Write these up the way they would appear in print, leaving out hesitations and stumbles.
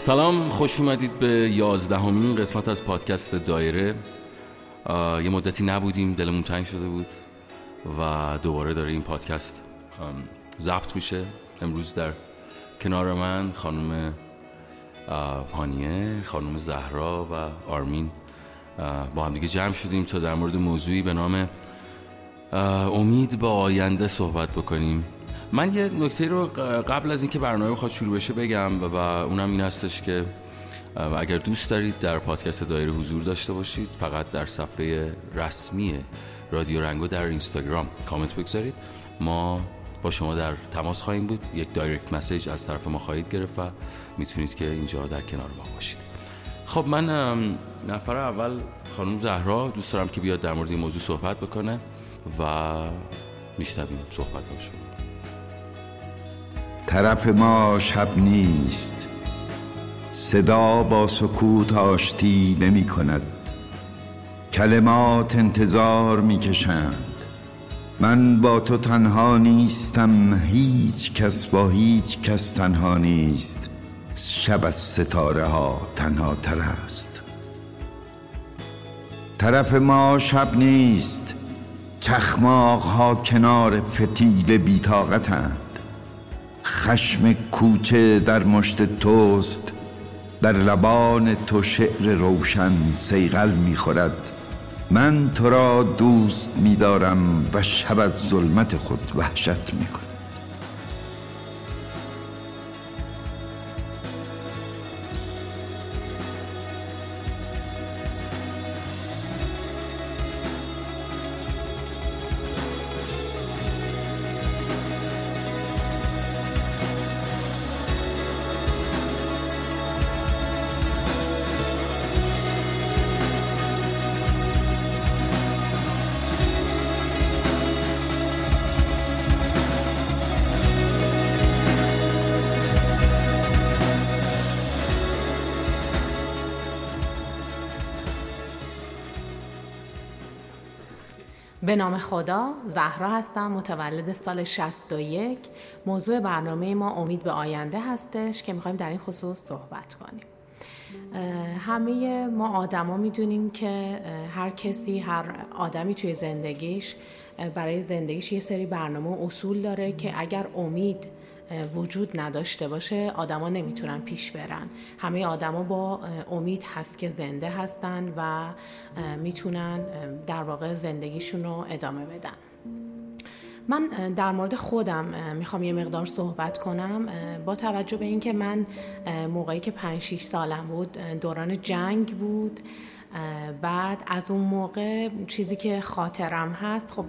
سلام، خوش اومدید به 11مین قسمت از پادکست دایره. یه مدتی نبودیم، دلمون تنگ شده بود و دوباره داره این پادکست ضبط میشه. امروز در کنار من خانم هانیه، خانم زهرا و آرمین با هم دیگه جمع شدیم تا در مورد موضوعی به نام امید به آینده صحبت بکنیم. من یه نکته رو قبل از اینکه برنامه بخواد شروع بشه بگم و اونم این هستش که اگر دوست دارید در پادکست دایره حضور داشته باشید، فقط در صفحه رسمی رادیو رنگو در اینستاگرام کامنت بگذارید. ما با شما در تماس خواهیم بود، یک دایرکت مسیج از طرف ما خواهید گرفت و میتونید که اینجا در کنار ما باشید. خب من نفر اول خانم زهرا دوست دارم که بیاد در مورد این موضوع صحبت بکنه و میشنویم صحبتاشو. طرف ما شب نیست، صدا با سکوت آشتی نمی کند، کلمات انتظار می کشند. من با تو تنها نیستم، هیچ کس با هیچ کس تنها نیست، شب از ستاره ها تنها تر است. طرف ما شب نیست، چخماق ها کنار فتیل بی طاقتند، خشم کوچه در مشت توست، در لبان تو شعر روشن سیغل میخورد. من تو را دوست میدارم و شب از ظلمت خود وحشت میکند. به نام خدا، زهرا هستم، متولد سال 61. موضوع برنامه ما امید به آینده هستش که میخوایم در این خصوص صحبت کنیم. همه ما آدما میدونیم که هر کسی، هر آدمی توی زندگیش برای زندگیش یه سری برنامه و اصول داره که اگر امید وجود نداشته باشه آدما نمیتونن پیش برن. همه آدما با امید هست که زنده هستن و میتونن در واقع زندگیشون رو ادامه بدن. من در مورد خودم میخوام یه مقدار صحبت کنم. با توجه به اینکه من موقعی که 5-6 سالم بود دوران جنگ بود، بعد از اون موقع چیزی که خاطرم هست خب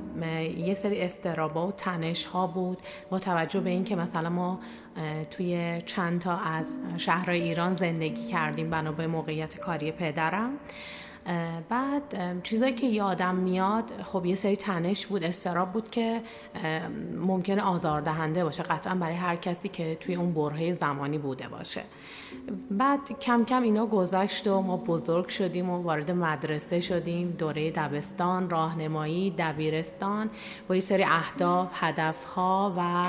یه سری اضطراب‌ها و تنش‌ها بود. با توجه به این که مثلا ما توی چند تا از شهرهای ایران زندگی کردیم بنا به موقعیت کاری پدرم، بعد چیزایی که یادم میاد خب یه سری تنش بود، اضطراب بود که ممکنه آزاردهنده باشه قطعا برای هر کسی که توی اون برهه زمانی بوده باشه. بعد کم کم اینا گذشت و ما بزرگ شدیم و وارد مدرسه شدیم، دوره دبستان، راهنمایی، دبیرستان، با یه سری اهداف، هدفها و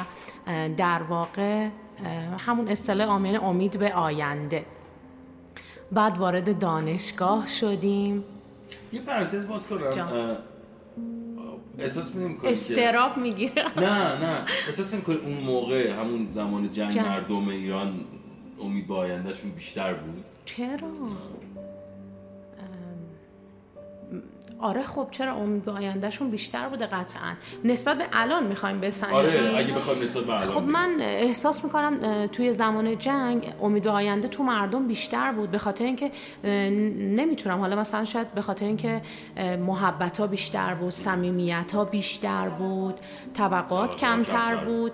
در واقع همون اصطلاح عامیانه امید به آینده. بعد وارد دانشگاه شدیم. یه پرانتز باز کنم، احساس می‌کنم استراب میگیره. نه احساس می‌کنم اون موقع همون زمان جنگ مردم ایران امید به آیندهشون بیشتر بود. چرا؟ آره خب چرا امید به آیندهشون بیشتر بوده قطعاً نسبت به الان میخوایم بسنجیم. آره اگه بخوایم نسبت به الان. خب من احساس میکنم توی زمان جنگ امید به آینده تو مردم بیشتر بود، به خاطر اینکه نمیتونم حالا مثلا شاید به خاطر اینکه محبت ها بیشتر بود، صمیمیت ها بیشتر بود، توقعات کمتر بود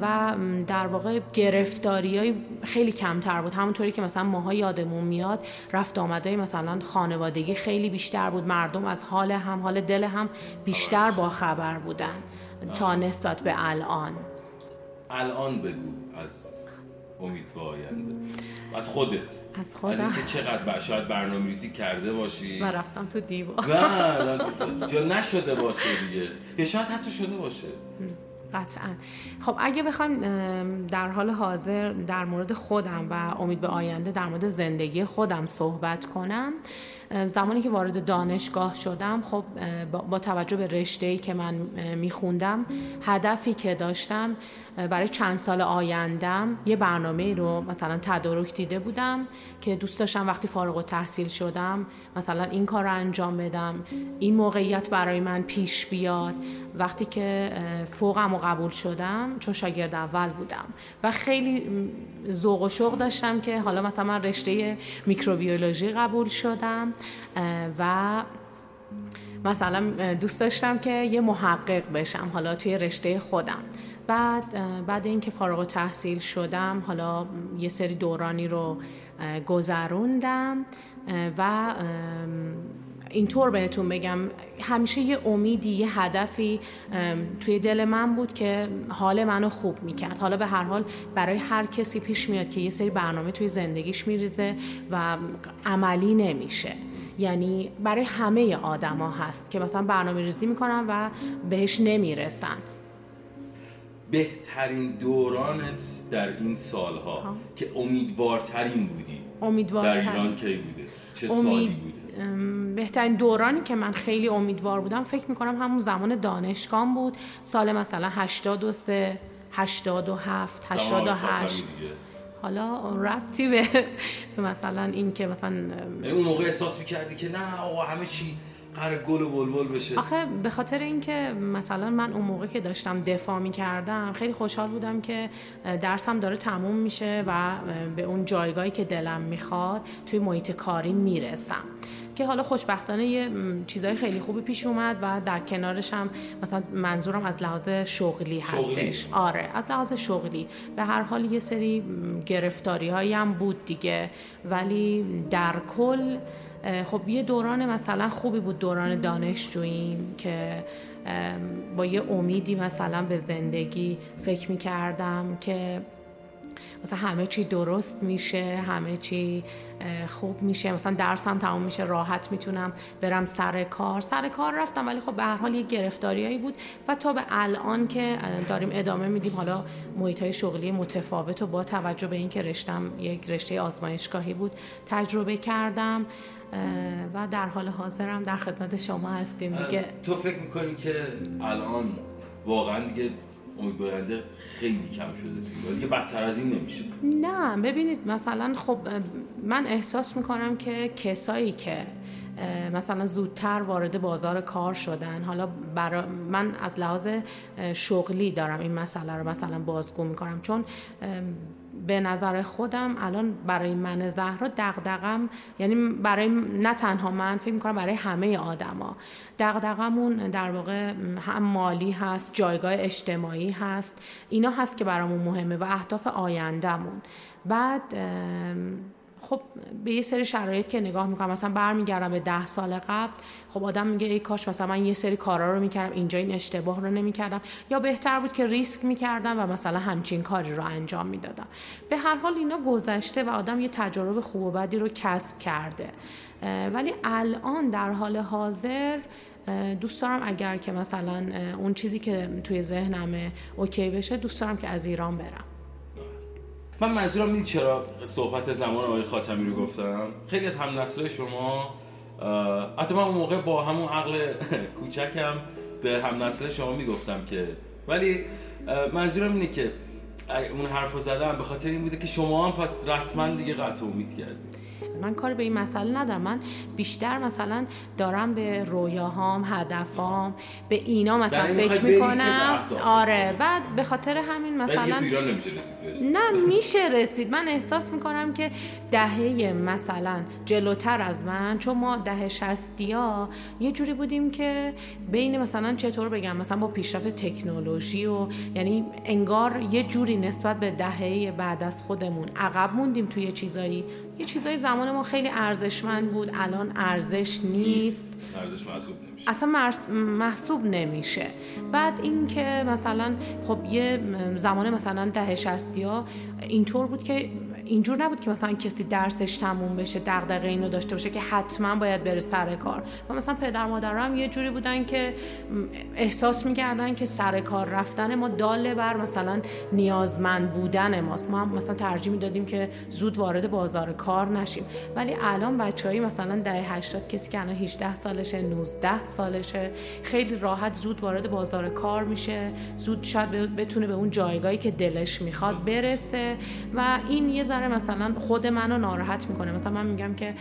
و در واقع گرفتاری های خیلی کمتر بود. همونطوری که مثلا ماها یادمون میاد رفت آمدهای مثلا خانوادگی خیلی بیشتر بود، مردم از حال هم، حال دل هم بیشتر با خبر بودن تا نسبت به الان بگو از امید به آینده، از خودت، از خودم، از اینکه چقدر شاید برنامه‌ریزی کرده باشی و رفتم تو دیوار یا نشده باشه دیگه، یا شاید حتی شده باشه قطعاً. خب اگه بخوایم در حال حاضر در مورد خودم و امید به آینده در مورد زندگی خودم صحبت کنم، زمانی که وارد دانشگاه شدم، خب با توجه به رشته‌ای که من میخوندم، هدفی که داشتم برای چند سال آیندم، یه برنامه رو مثلا تدارک دیده بودم که دوست داشتم وقتی فارغ التحصیل شدم مثلا این کار رو انجام بدم، این موقعیت برای من پیش بیاد. وقتی که فوقم رو قبول شدم، چون شاگرد اول بودم و خیلی ذوق و شوق داشتم که حالا مثلا من رشته میکروبیولوژی قبول شدم و مثلا دوست داشتم که یه محقق بشم حالا توی رشته خودم. بعد اینکه فارغ التحصیل شدم، حالا یه سری دورانی رو گذروندم و اینطور بهتون بگم همیشه یه امیدی، یه هدفی توی دل من بود که حال منو خوب میکرد. حالا به هر حال برای هر کسی پیش میاد که یه سری برنامه توی زندگیش میریزه و عملی نمیشه، یعنی برای همه آدما هست که مثلا برنامه ریزی میکنن و بهش نمیرسن. بهترین دورانت در این سالها که امیدوارترین بودی در ایران کی بوده؟ چه سالی بوده؟ بهترین دورانی که من خیلی امیدوار بودم فکر میکنم همون زمان دانشگاهم بود، سال مثلا 83 87 88. حالا ربطی به مثلا این که مثلا اون موقع احساس میکردی که نه همه چی قرار گل و بلبل بشه؟ آخه به خاطر اینکه مثلا من اون موقع که داشتم دفاع می‌کردم خیلی خوشحال بودم که درسم داره تموم میشه و به اون جایگاهی که دلم میخواد توی محیط کاری میرسم، که حالا خوشبختانه یه چیزای خیلی خوبی پیش اومد و در کنارش هم مثلا منظورم از لحاظ شغلی هستش. آره، از لحاظ شغلی به هر حال یه سری گرفتاری‌هایی هم بود دیگه، ولی در کل خب یه دوران مثلا خوبی بود، دوران دانشجوییم که با یه امیدی مثلا به زندگی فکر می‌کردم که مثلا همه چی درست میشه، همه چی خوب میشه، مثلا درسم تموم میشه، راحت میتونم برم سر کار رفتم. ولی خب به هر حال یه گرفتاریایی بود و تا به الان که داریم ادامه میدیم، حالا محیط‌های شغلی متفاوت و با توجه به اینکه رشتم یک رشته آزمایشگاهی بود تجربه کردم و در حال حاضرم در خدمت شما هستیم دیگه. تو فکر میکنی که الان واقعا دیگه امید به آینده خیلی کم شده توی دیگه، بدتر از این نمیشه؟ نه، ببینید مثلا خب من احساس میکنم که کسایی که مثلا زودتر وارد بازار کار شدن، حالا من از لحاظ شغلی دارم این مسئله رو مثلا بازگو میکنم، چون به نظر خودم الان برای من زهرا دغدغم، یعنی برای نه تنها من، فکر می‌کنم برای همه آدما دغدغمون در واقع هم مالی هست، جایگاه اجتماعی هست، اینا هست که برامون مهمه و اهداف آینده‌مون. بعد خب به یه سری شرایط که نگاه میکنم، مثلا برمیگردم به 10 سال قبل، خب آدم میگه ای کاش مثلا من یه سری کارا رو میکردم اینجا، این اشتباه رو نمیکردم، یا بهتر بود که ریسک میکردم و مثلا همچین کاری رو انجام میدادم. به هر حال اینا گذشته و آدم یه تجربه خوب و بدی رو کسب کرده، ولی الان در حال حاضر دوست دارم اگر که مثلا اون چیزی که توی ذهنمه اوکی بشه، دوست دارم که از ایران برم. من منظورم میدید چرا صحبت زمان آقای خاتمی رو گفتم؟ خیلی از همنسل‌های شما، حتی من اون موقع با همون عقل کوچکم به همنسل شما میگفتم که، ولی منظورم اینه که اون حرف رو زدم به خاطر این بوده که شما هم پس رسما دیگه قطع امید کردید. من کاری به این مسئله ندارم، من بیشتر مثلا دارم به رویاهام، هدفام، به اینا مثلا فکر میکنم. آره، بعد به خاطر همین مثلا تو ایران نمیشه رسید. نه میشه رسید. من احساس میکنم که دهه مثلا جلوتر از من، چون ما دهه 60ها یه جوری بودیم که بین مثلا چطور بگم مثلا با پیشرفت تکنولوژی و یعنی انگار یه جوری نسبت به دهه بعد از خودمون عقب موندیم توی چیزایی. یه چیزای زمان ما خیلی ارزشمند بود، الان ارزش نیست، ارزش محسوب نمیشه، اصلا محسوب نمیشه. بعد این که مثلا خب یه زمان مثلا دهه 60ها اینطور بود که اینجور نبود که مثلا کسی درسش تموم بشه دغدغه اینو داشته باشه که حتما باید بره سر کار. و مثلا پدر مادرام یه جوری بودن که احساس می‌کردن که سر کار رفتن ما داله بر مثلا نیازمند بودن ماست. ما هم مثلا ترجیح می‌دادیم که زود وارد بازار کار نشیم. ولی الان بچه‌ای مثلا دهه 80 کسی که الان 18 سالشه 19 سالشه خیلی راحت زود وارد بازار کار میشه، زود شاید بتونه به اون جایگاهی که دلش می‌خواد برسه و این یه ذره مثلا خود منو ناراحت می‌کنه. مثلا من میگم که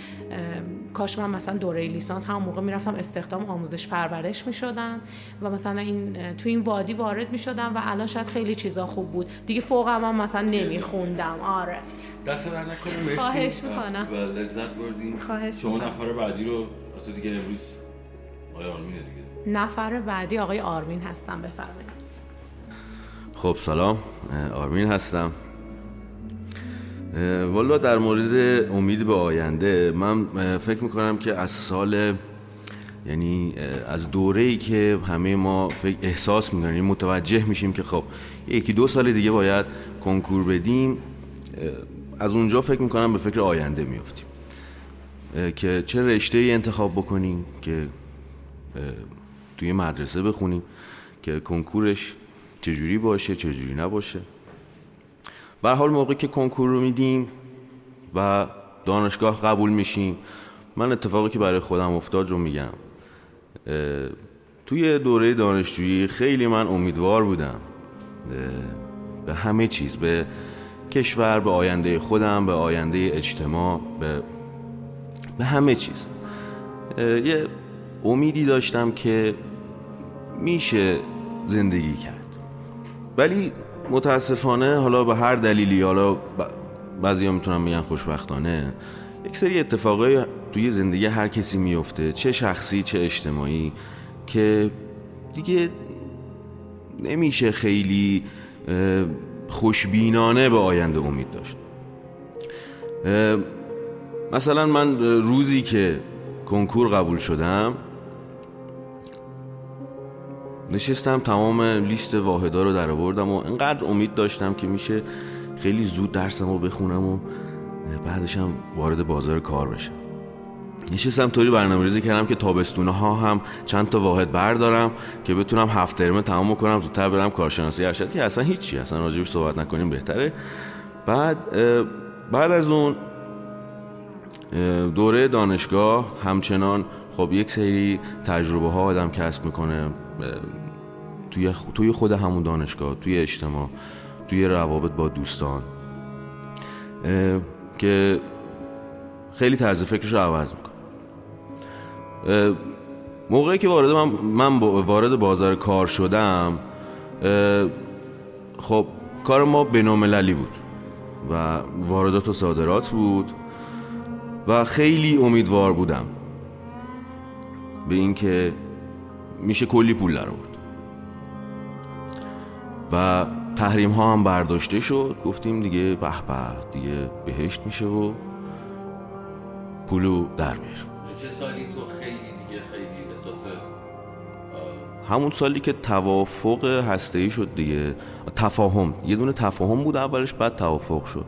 کاش من مثلا دوره لیسانس همون موقع میرفتم استخدام آموزش پرورش میشدم و مثلا این تو این وادی وارد میشدم و الان شاید خیلی چیزا خوب بود دیگه، فوقم هم مثلا نمیخوندم. آره دست در نکنه. مرسی، خواهش میکنم و لذت بردیم. خواهش میکنم. نفر بعدی رو تو دیگه امروز آقای آرمینه دیگه. نفر بعدی آقای آرمین هستم، بفرمایید. خب سلام، آرمین هستم. والا در مورد امید به آینده من فکر میکنم که از سال، یعنی از دوره‌ای که همه ما احساس میکنیم متوجه میشیم که خب یکی دو سال دیگه باید کنکور بدیم، از اونجا فکر میکنم به فکر آینده میفتیم که چه رشته‌ای انتخاب بکنیم که توی مدرسه بخونیم که کنکورش چجوری باشه چجوری نباشه. به هر حال موقعی که کنکور رو میدیم و دانشگاه قبول میشیم، من اتفاقی که برای خودم افتاد رو میگم. توی دوره دانشجویی خیلی من امیدوار بودم به همه چیز، به کشور، به آینده خودم، به آینده اجتماع، به همه چیز. یه امیدی داشتم که میشه زندگی کرد، ولی متاسفانه حالا به هر دلیلی، حالا بعضیا میتونم بگن خوشبختانه، یک سری اتفاقای توی زندگی هر کسی میفته، چه شخصی چه اجتماعی، که دیگه نمیشه خیلی خوشبینانه به آینده امید داشت. مثلا من روزی که کنکور قبول شدم نشستم تمام لیست واحدها رو در آوردم و انقدر امید داشتم که میشه خیلی زود درسم رو بخونم و بعدش هم وارد بازار کار بشم. نشستم طوری برنامه‌ریزی کردم که تابستون‌ها هم چند تا واحد بردارم که بتونم هفت ترمه تمام کنم، زودتر برم کارشناسی ارشد که اصلا هیچی، اصلا راجبش صحبت نکنیم بهتره. بعد از اون دوره دانشگاه همچنان خب یک سری تجربه ها آدم کسب میکنه توی خود همون دانشگاه، توی اجتماع، توی روابط با دوستان، که خیلی طرز فکرش رو عوض میکنه. موقعی که من وارد بازار کار شدم، خب کار ما بین‌المللی بود و واردات و صادرات بود و خیلی امیدوار بودم به این که میشه کلی پول در آورد و تحریم ها هم برداشته شد. گفتیم دیگه به به دیگه بهشت میشه و پولو در میاریم. چه سالی تو خیلی دیگه خیلی احساس همون سالی که توافق هسته‌ای شد دیگه، تفاهم، یه دونه تفاهم بود اولش بعد توافق شد.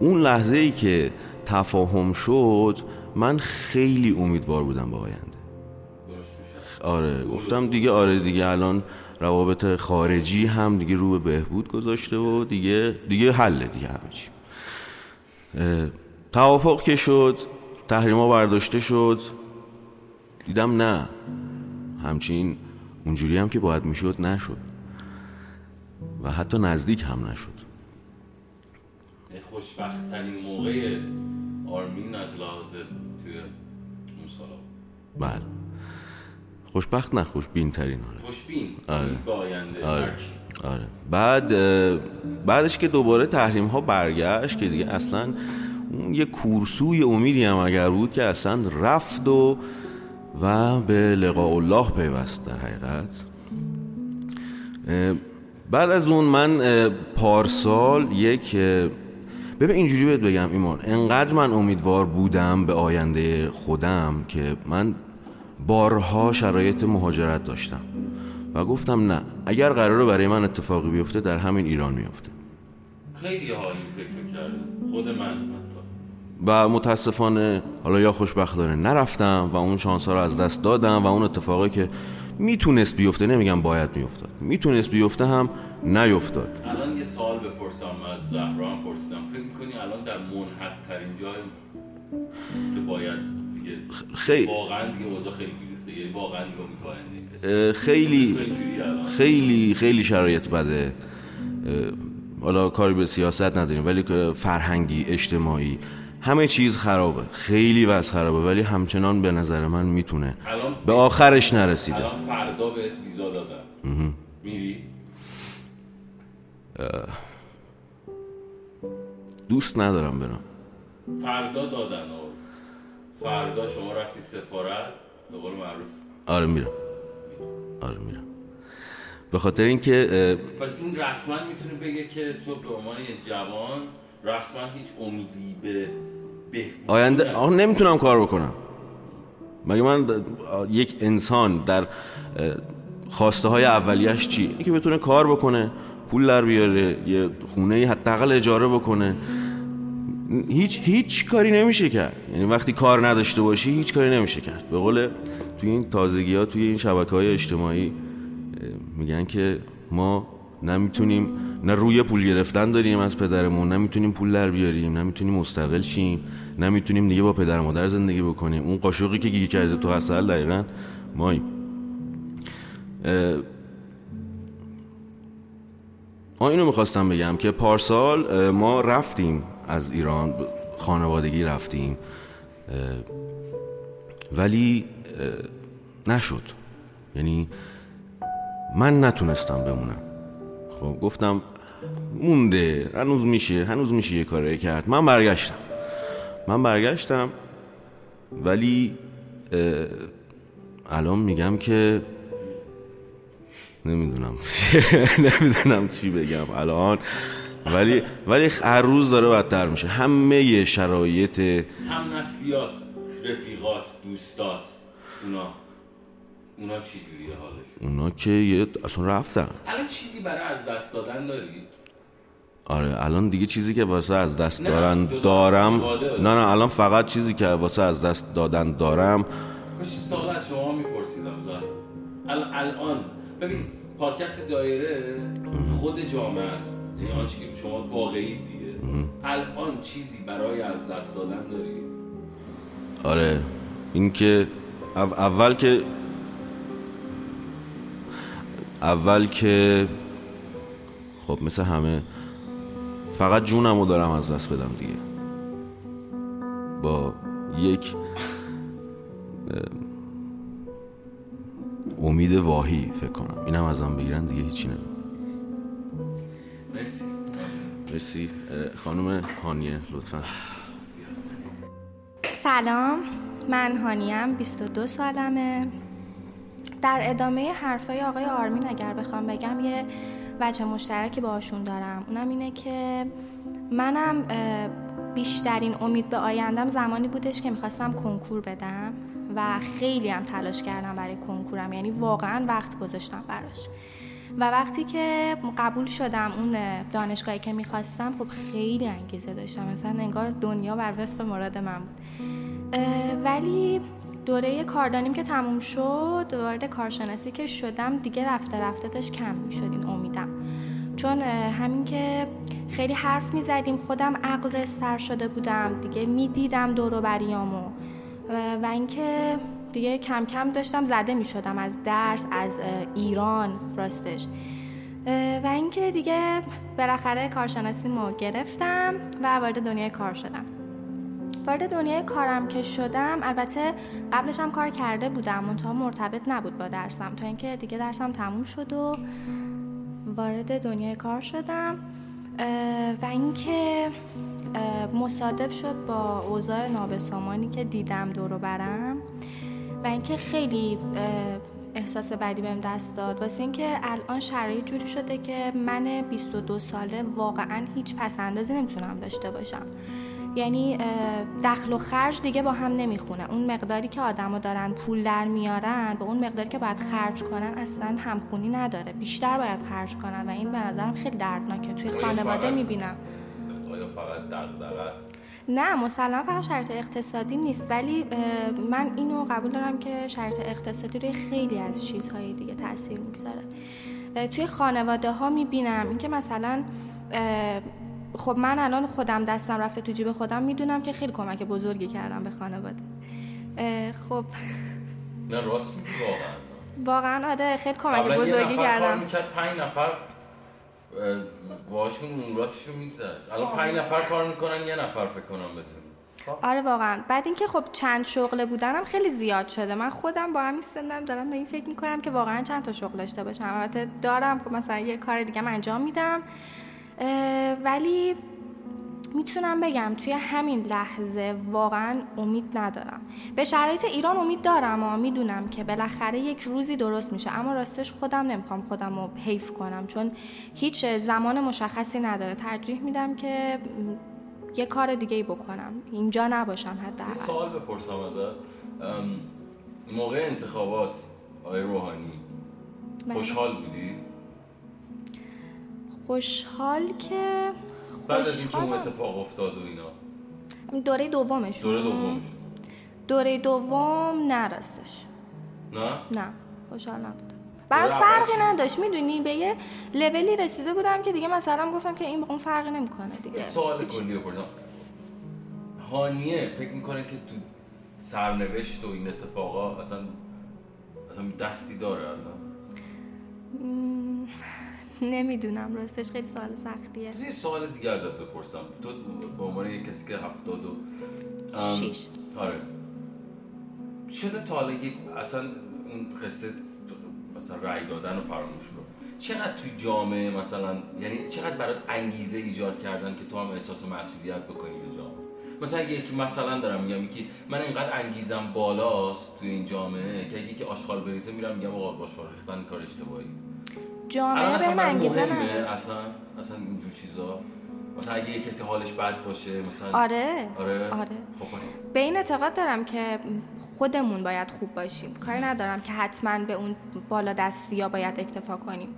اون لحظه ای که تفاهم شد من خیلی امیدوار بودم به آینده. آره گفتم دیگه، آره دیگه الان روابط خارجی هم دیگه رو به بهبود گذاشته و دیگه حله دیگه همه چی. توافق که شد، تحریما برداشته شد، دیدم نه، همچین اونجوری هم که باید میشد نشد و حتی نزدیک هم نشد. خوشبخت ترین موقع آرمین از لحاظ توی اون سالا؟ بله خوشبخت، نه خوشبین ترین حاله. خوشبین؟ آره. با آینده. آره. آره. بعدش که دوباره تحریم ها برگشت که دیگه اصلا اون یه کورسوی امیدی هم اگر بود که اصلا رفت و به لقاء الله پیوست در حقیقت. بعد از اون من پارسال ببین اینجوری بهت بگم ایمان، انقدر من امیدوار بودم به آینده خودم که من بارها شرایط مهاجرت داشتم و گفتم نه، اگر قراره برای من اتفاقی بیفته در همین ایران میفته. خیلی ها این فکر می‌کردن. خود من و متاسفانه حالا یا خوشبختانه نرفتم و اون شانس ها رو از دست دادم و اون اتفاقی که میتونست بیفته، نمیگم باید میافتاد، میتونست بیفته هم نیفتاد. الان یه سوال بپرسم از زهرا هم پرسیدم، فکر می‌کنی الان در منحدترین جای که باید دیگه واقعا دیگه اوضاع خیلی گرفته، یعنی واقعا میگم خیلی شرایط بده. حالا کاری به سیاست نداریم ولی فرهنگی، اجتماعی، همه چیز خرابه، خیلی وضع خرابه، ولی همچنان به نظر من میتونه به آخرش نرسیده. الان فردا بهت ویزا دادن، میری؟ دوست ندارم برم. فردا دادن آقا، فردا شما رفتی سفارت به قول معروف. آره میرم به خاطر اینکه پس این رسما میتونه بگه که تو به عنوان یه جوان رسما هیچ امیدی به آینده آقا نمیتونم کار بکنم. مگه من یک انسان در خواسته های اولیه‌اش چیه؟ اینکه بتونه کار بکنه، پول در بیاره، یه خونه‌ای حداقل اجاره بکنه. هیچ کاری نمیشه کرد. یعنی وقتی کار نداشته باشی هیچ کاری نمیشه کرد. به قول توی این تازگی‌ها توی این شبکه‌های اجتماعی میگن که ما نمیتونیم، نه روی پول گرفتن داریم از پدرمون، نمیتونیم پول در بیاریم، نمیتونیم مستقل شیم، نمیتونیم دیگه با پدر مادر زندگی بکنیم. اون قاشقی که گیر کرده تو عسل دقیقاً ماییم. اینو میخواستم بگم که پارسال ما رفتیم از ایران، خانوادگی رفتیم، ولی نشد. یعنی من نتونستم بمونم. خب گفتم مونده، هنوز میشه یه کاری کرد. من برگشتم ولی الان میگم که نمیدونم چی بگم الان، ولی هر روز داره بدتر میشه. همه شرایط، هم نسلیات، رفیقات، دوستات، اونا چی جوریه حالشون؟ اونا که اصلا رفتن. الان چیزی برای از دست دادن دارید؟ آره الان دیگه چیزی که واسه از دست دادن دارم، نه الان فقط چیزی که واسه از دست دادن دارم. کاش سوال از شما میپرسیدم زهرا. الان ببین پادکست دایره خود جامعه است، یعنی آنچه که شما واقعی دیگه. الان چیزی برای از دست دادن دارید؟ آره این که اول که خب مثل همه فقط جونمو دارم از دست بدم دیگه، با یک امید واهی فکر کنم. اینم ازم بگیرن دیگه هیچی نمیم. مرسی خانم هانیه لطفا. سلام، من هانیه‌ام، 22 سالمه. در ادامه حرفای آقای آرمین اگر بخوام بگم یه وجه مشترکی باهاشون دارم، اونم اینه که منم بیشترین امید به آیندم زمانی بودش که میخواستم کنکور بدم و خیلی هم تلاش کردم برای کنکورم، یعنی واقعا وقت گذاشتم براش. و وقتی که قبول شدم اون دانشگاهی که میخواستم، خب خیلی انگیزه داشتم، مثلا انگار دنیا بر وفق مراد من بود. ولی دوره کاردانیم که تموم شد، وارد کارشناسی که شدم، دیگه رفته داشت کم میشد این امیدم، چون همین که خیلی حرف میزدیم خودم عقل رستر شده بودم دیگه، میدیدم دور و بریامو و اینکه دیگه کم کم داشتم زده میشدم از درس، از ایران راستش. و اینکه دیگه بالاخره کارشناسیمو گرفتم و وارد دنیای کار شدم. وارد دنیای کارم که شدم، البته قبلش هم کار کرده بودم منتها مرتبط نبود با درسم، تا اینکه دیگه درسم تموم شد و وارد دنیای کار شدم. و اینکه مصادف شد با اوضاع نابسامانی که دیدم دور و برم و اینکه خیلی احساس بدی بهم دست داد، واسه اینکه الان شرایط جوری شده که من 22 ساله واقعا هیچ پس‌اندازی نمیتونم داشته باشم، یعنی دخل و خرج دیگه با هم نمیخونه. اون مقداری که آدما دارن پول در میارن با اون مقداری که باید خرج کنن اصلا همخونی نداره، بیشتر باید خرج کنن و این به نظرم خیلی دردناکه. توی خانواده میبینم واقع یا فقط دغدغه؟ نه مسلما فقط شرط اقتصادی نیست، ولی من اینو قبول دارم که شرط اقتصادی روی خیلی از چیزهای دیگه تاثیر می‌ذاره. توی خانواده ها میبینم این که مثلا خب من الان خودم دستم رفته تو جیب خودم، میدونم که خیلی کمک بزرگی کردم به خانواده. خب نه راست میگی، واقعا آره خیلی کمک بزرگی کردم. قبلا یه نفر کار میکرد 5 نفر باشون نوراتشون میگذشت، الان 5 نفر کار میکنن 1 نفر فکر کنم بتونه. آره واقعا. بعد اینکه خب چند شغله بودنم خیلی زیاد شده. من خودم با همین سنم دارم به این فکر میکنم که واقعا چند تا شغل داشته باشم. البته دارم، خب مثلا یه کار دیگه من انجام میدم، ولی میتونم بگم توی همین لحظه واقعا امید ندارم. به شرایط ایران امید دارم، اما میدونم که بالاخره یک روزی درست میشه، اما راستش خودم نمیخوام خودم رو حیف کنم، چون هیچ زمان مشخصی نداره. ترجیح میدم که یه کار دیگه ای بکنم، اینجا نباشم حداقل. یه سوال بپرسم ازت، موقع انتخابات آقای روحانی خوشحال بودی؟ خوشحال که بعد از اینکه اون اتفاق افتاد و اینا دوره دومش نه راستش نه خوشحال نبودم. برای فرقی نداشت، میدونی به یه لولی رسیده بودم که دیگه مثلا گفتم که این با اون فرقی نمیکنه دیگه. سوال کلی رو بردم، هانیه فکر میکنه که تو سرنوشت و این اتفاقا اصلا دستی داره اصلا؟ نمیدونم راستش، خیلی سوال سختیه. یه سوال دیگه ازت بپرسم، تو به عنوان یه کسی که 76 آره شده تا حالا اصلا اون قصه مثلا رأی دادن رو فراموش رو چقدر توی جامعه مثلا، یعنی چقدر برات انگیزه ایجاد کردن که تو هم احساس مسئولیت بکنی به جامعه؟ مثلا یکی مثلا دارم میگم یکی من اینقدر انگیزم بالاست توی این جامعه که یکی آشغال بریزه میرم میگم آقا آشغال ریختن کار اشتباهی. جامعه به من انگیزه نمیده اصلا اینجور چیزا. مثلا اگه کسی حالش بد باشه مثلا آره. خب به این اعتقاد دارم که خودمون باید خوب باشیم، کاری ندارم که حتما به اون بالا دستی‌ها باید اکتفا کنیم،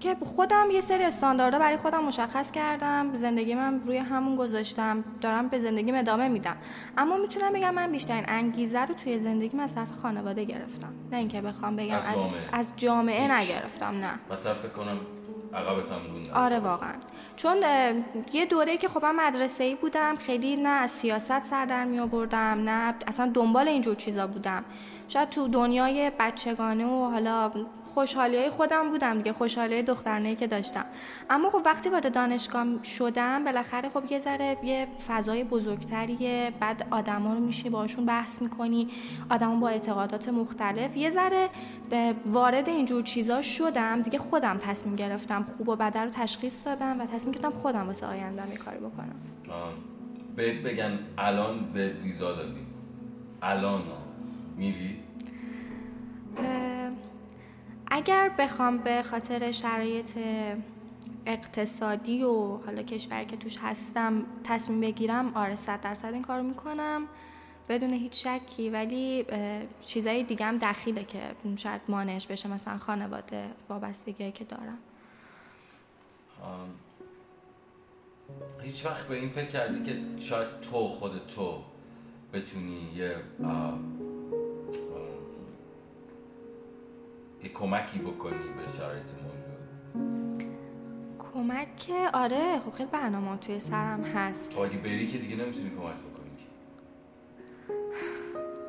که خودم یه سری استانداردها برای خودم مشخص کردم، زندگی من روی همون گذاشتم، دارم به زندگیم ادامه میدم. اما میتونم بگم من بیشترین انگیزه رو توی زندگیم از طرف خانواده گرفتم، نه اینکه بخوام بگم از جامعه نگرفتم. نه من طرف کنم عقبت هم روندم. آره واقعا، چون یه دوره‌ای که خب من مدرسه‌ای بودم، خیلی نه از سیاست سر در می آوردم نه اصلا دنبال اینجور چیزا بودم. شاید تو دنیای بچگانه و حالا خوشحالی‌های خودم بودم دیگه، خوشحالی‌های دخترانه‌ای که داشتم. اما خب وقتی وارد دانشگاه شدم بالاخره خب یه ذره یه فضای بزرگتریه، بعد آدما رو میشی باشون بحث می‌کنی، آدما با اعتقادات مختلف، یه ذره وارد اینجور چیزا شدم دیگه. خودم تصمیم گرفتم، خوب و بد رو تشخیص دادم و تصمیم گرفتم خودم واسه آینده‌م یه کاری بکنم. بهت بگن الان به ویزا دادیم الان میری؟ اگر بخوام به خاطر شرایط اقتصادی و حالا کشوری که توش هستم تصمیم بگیرم، آره 100% این کارو میکنم بدون هیچ شکی، ولی چیزای دیگه هم دخیله که شاید مانعش بشه، مثلا خانواده، وابستگی‌هایی که دارم. هیچ وقت به این فکر کردی که شاید تو خودت تو بتونی یه کمکی بکنی به شرایط موجود؟ کمک؟ آره خب خیلی برنامه توی سرم هست. اگه بری که دیگه نمیتونی کمک بکنی.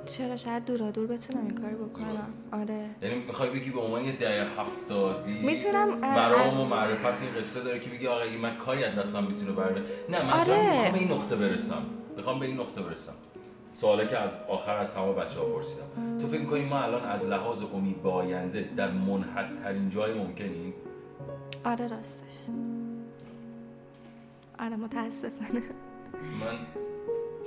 چرا، شاید دورا دور بتونم این کار بکنم. آره یعنی میخوای بگی به عنوان یه دهه 70 میتونم برام و معرفت این قصه داره که بگی آقا اگه من کاری از دستم میتونه برده؟ نه من میخوام به این نقطه برسم، سوالی که از آخر از همه بچه‌ها پرسیدم، تو فکر می‌کنی ما الان از لحاظ امید به آینده در منحدترین جای ممکنیم؟ آره راستش آره متاسفانه. من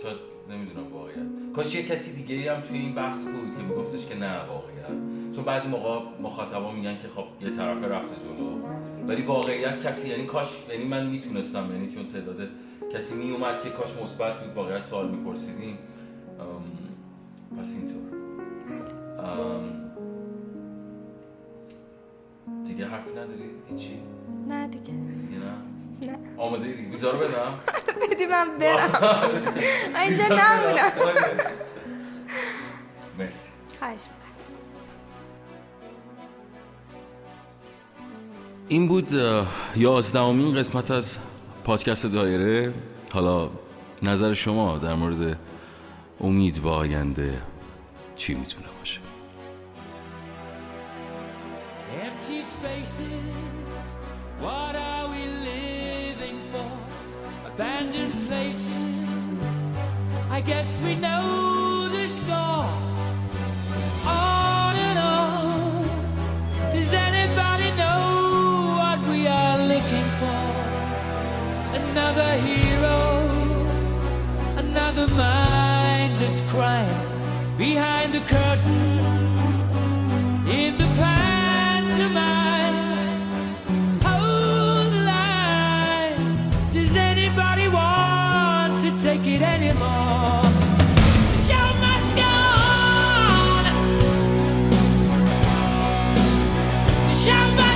شاید نمیدونم واقعا، کاش یه کسی دیگه‌ای هم توی این بحث بود که میگفتش که نه واقعا، چون بعضی موقع مخاطبا میگن که خب یه طرف رفته جلو، ولی واقعیت کسی یعنی کاش یعنی من میتونستم، یعنی چون تعداد کسی میومد که کاش مثبت بود واقعا سوال می‌پرسیدیم. پس اینطور دیگه حرف نداری؟ هیچی؟ نه دیگه نه آماده دیگه ویزا رو بدم بدی من برم اینجا نمونم. مرسی. خواهش می‌کنم. این بود 11مین قسمت از پادکست دایره. حالا نظر شما در مورد امید با آینده چی میتونه باشه؟ Empty spaces, what are we living for? Abandoned places, I guess we know the score. On and on, does anybody know what we are looking for? Another hero, another mindless crime. Behind the curtain, in the past. Hold the line. Does anybody want to take it anymore? The show must go on. The show must go on.